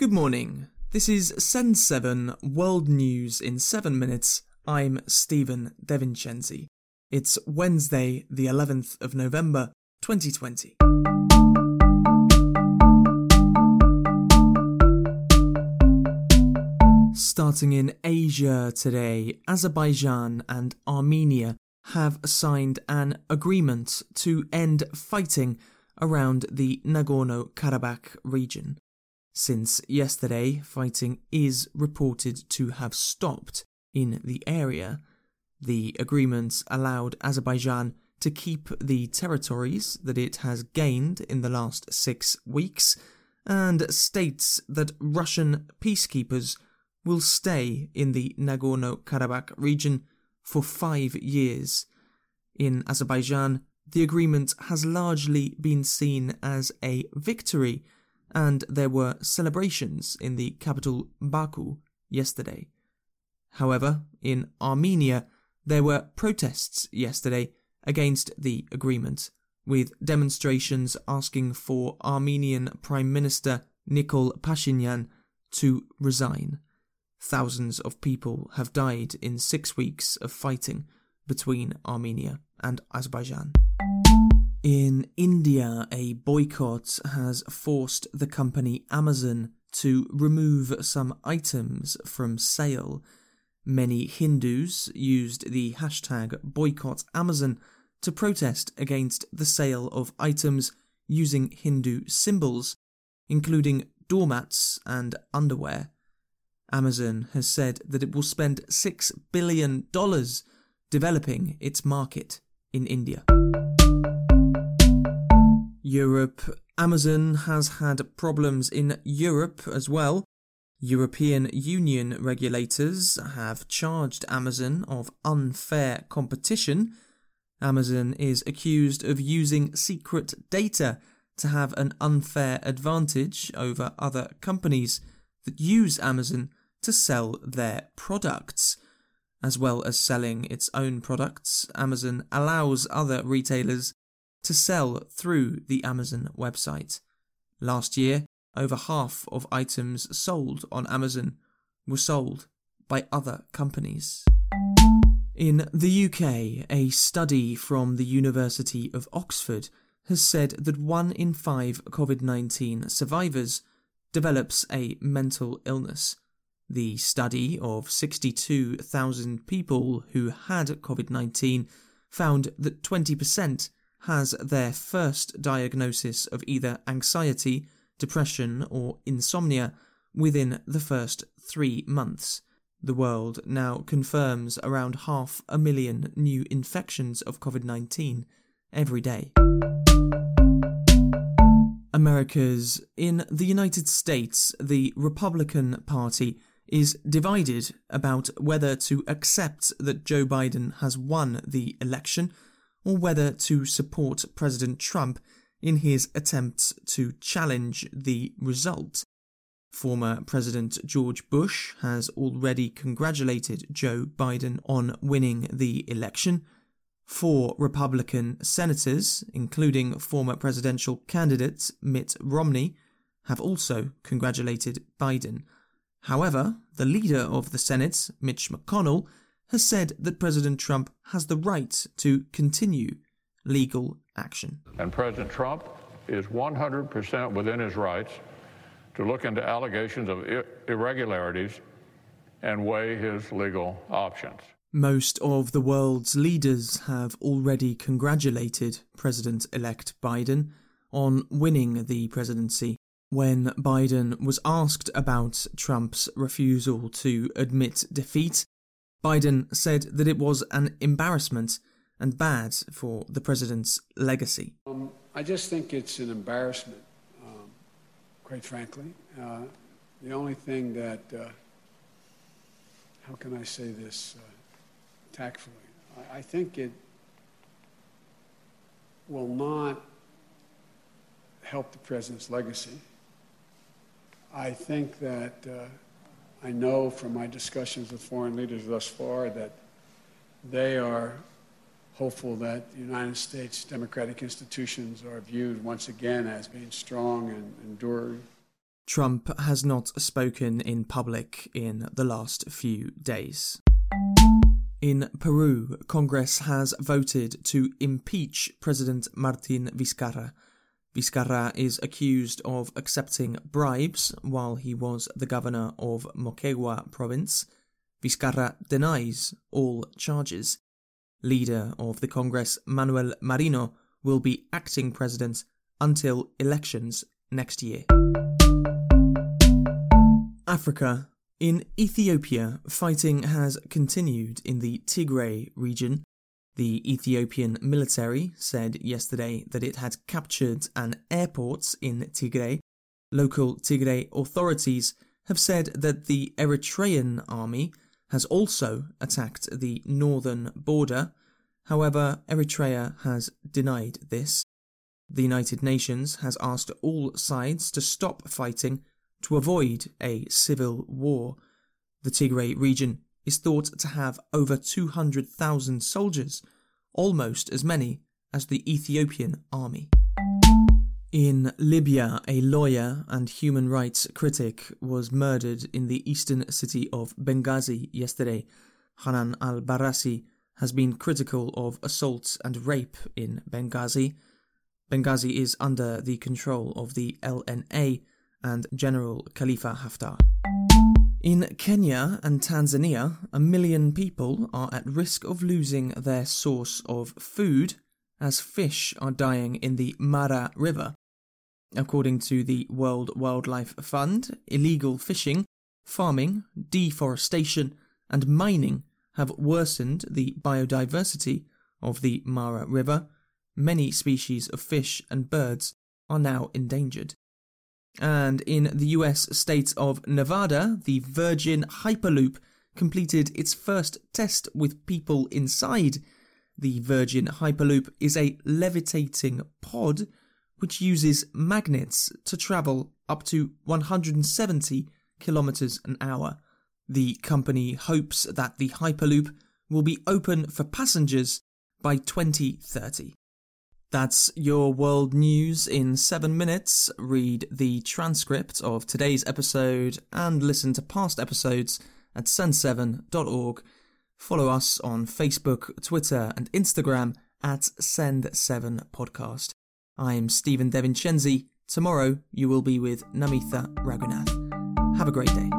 Good morning. This is Send7 World News in 7 Minutes. I'm Stephen DeVincenzi. It's Wednesday, the 11th of November, 2020. Starting in Asia today, Azerbaijan and Armenia have signed an agreement to end fighting around the Nagorno-Karabakh region. Since yesterday, fighting is reported to have stopped in the area. The agreement allowed Azerbaijan to keep the territories that it has gained in the last 6 weeks and states that Russian peacekeepers will stay in the Nagorno-Karabakh region for 5 years. In Azerbaijan, the agreement has largely been seen as a victory, and there were celebrations in the capital Baku yesterday. However, in Armenia, there were protests yesterday against the agreement, with demonstrations asking for Armenian Prime Minister Nikol Pashinyan to resign. Thousands of people have died in 6 weeks of fighting between Armenia and Azerbaijan. In India, a boycott has forced the company Amazon to remove some items from sale. Many Hindus used the hashtag #BoycottAmazon to protest against the sale of items using Hindu symbols, including doormats and underwear. Amazon has said that it will spend $6 billion developing its market in India. Europe. Amazon has had problems in Europe as well. European Union regulators have charged Amazon of unfair competition. Amazon is accused of using secret data to have an unfair advantage over other companies that use Amazon to sell their products. As well as selling its own products, Amazon allows other retailers to sell through the Amazon website. Last year, over half of items sold on Amazon were sold by other companies. In the UK, a study from the University of Oxford has said that 1 in 5 COVID-19 survivors develops a mental illness. The study of 62,000 people who had COVID-19 found that 20% has their first diagnosis of either anxiety, depression, or insomnia within the first 3 months. The world now confirms around 500,000 new infections of COVID-19 every day. Americas. In the United States, the Republican Party is divided about whether to accept that Joe Biden has won the election or whether to support President Trump in his attempts to challenge the result. Former President George Bush has already congratulated Joe Biden on winning the election. 4 Republican senators, including former presidential candidate Mitt Romney, have also congratulated Biden. However, the leader of the Senate, Mitch McConnell, has said that President Trump has the right to continue legal action. And President Trump is 100% within his rights to look into allegations of irregularities and weigh his legal options. Most of the world's leaders have already congratulated President-elect Biden on winning the presidency. When Biden was asked about Trump's refusal to admit defeat, Biden said that it was an embarrassment and bad for the president's legacy. I just think it's an embarrassment, quite frankly. The only thing that, how can I say this tactfully? I think it will not help the president's legacy. I think that I know from my discussions with foreign leaders thus far that they are hopeful that the United States democratic institutions are viewed once again as being strong and enduring. Trump has not spoken in public in the last few days. In Peru, Congress has voted to impeach President Martin Vizcarra. Vizcarra is accused of accepting bribes while he was the governor of Moquegua province. Vizcarra denies all charges. Leader of the Congress, Manuel Marino, will be acting president until elections next year. Africa. In Ethiopia, fighting has continued in the Tigray region. The Ethiopian military said yesterday that it had captured an airport in Tigray. Local Tigray authorities have said that the Eritrean army has also attacked the northern border. However, Eritrea has denied this. The United Nations has asked all sides to stop fighting to avoid a civil war. The Tigray region is thought to have over 200,000 soldiers, almost as many as the Ethiopian army. In Libya, a lawyer and human rights critic was murdered in the eastern city of Benghazi yesterday. Hanan al-Barrasi has been critical of assault and rape in Benghazi. Benghazi is under the control of the LNA and General Khalifa Haftar. In Kenya and Tanzania, 1 million people are at risk of losing their source of food as fish are dying in the Mara River. According to the World Wildlife Fund, illegal fishing, farming, deforestation, and mining have worsened the biodiversity of the Mara River. Many species of fish and birds are now endangered. And in the US state of Nevada, the Virgin Hyperloop completed its first test with people inside. The Virgin Hyperloop is a levitating pod which uses magnets to travel up to 170 kilometers an hour. The company hopes that the Hyperloop will be open for passengers by 2030. That's your world news in 7 minutes. Read the transcript of today's episode and listen to past episodes at send7.org. Follow us on Facebook, Twitter and Instagram at Send7 Podcast. I'm Stephen DeVincenzi. Tomorrow you will be with Namitha Raghunath. Have a great day.